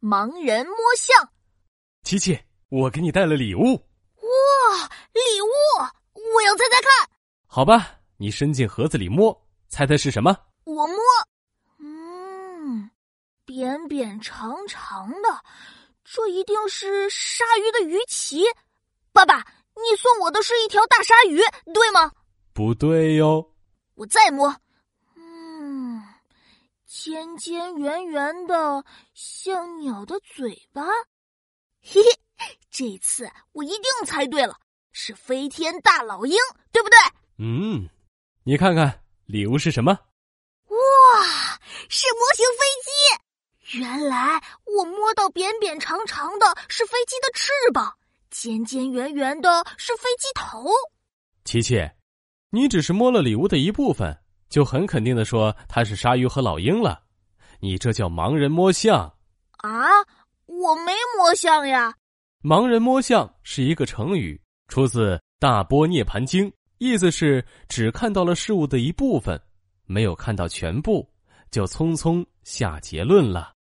盲人摸象。琪琪，我给你带了礼物。哇，礼物！我要猜猜看。好吧，你伸进盒子里摸，猜猜是什么？我摸，扁扁长长的，这一定是鲨鱼的鱼鳍。爸爸，你送我的是一条大鲨鱼，对吗？不对哟。我再摸，尖尖圆圆的，像鸟的嘴巴。嘿嘿，这次我一定猜对了，是飞天大老鹰，对不对？嗯，你看看礼物是什么？哇，是模型飞机！原来我摸到扁扁长长的是飞机的翅膀，尖尖圆圆的是飞机头。琪琪，你只是摸了礼物的一部分，就很肯定地说它是鲨鱼和老鹰了，你这叫盲人摸象。啊，我没摸象呀。盲人摸象是一个成语，出自《大般涅盘经》，意思是只看到了事物的一部分，没有看到全部，就匆匆下结论了。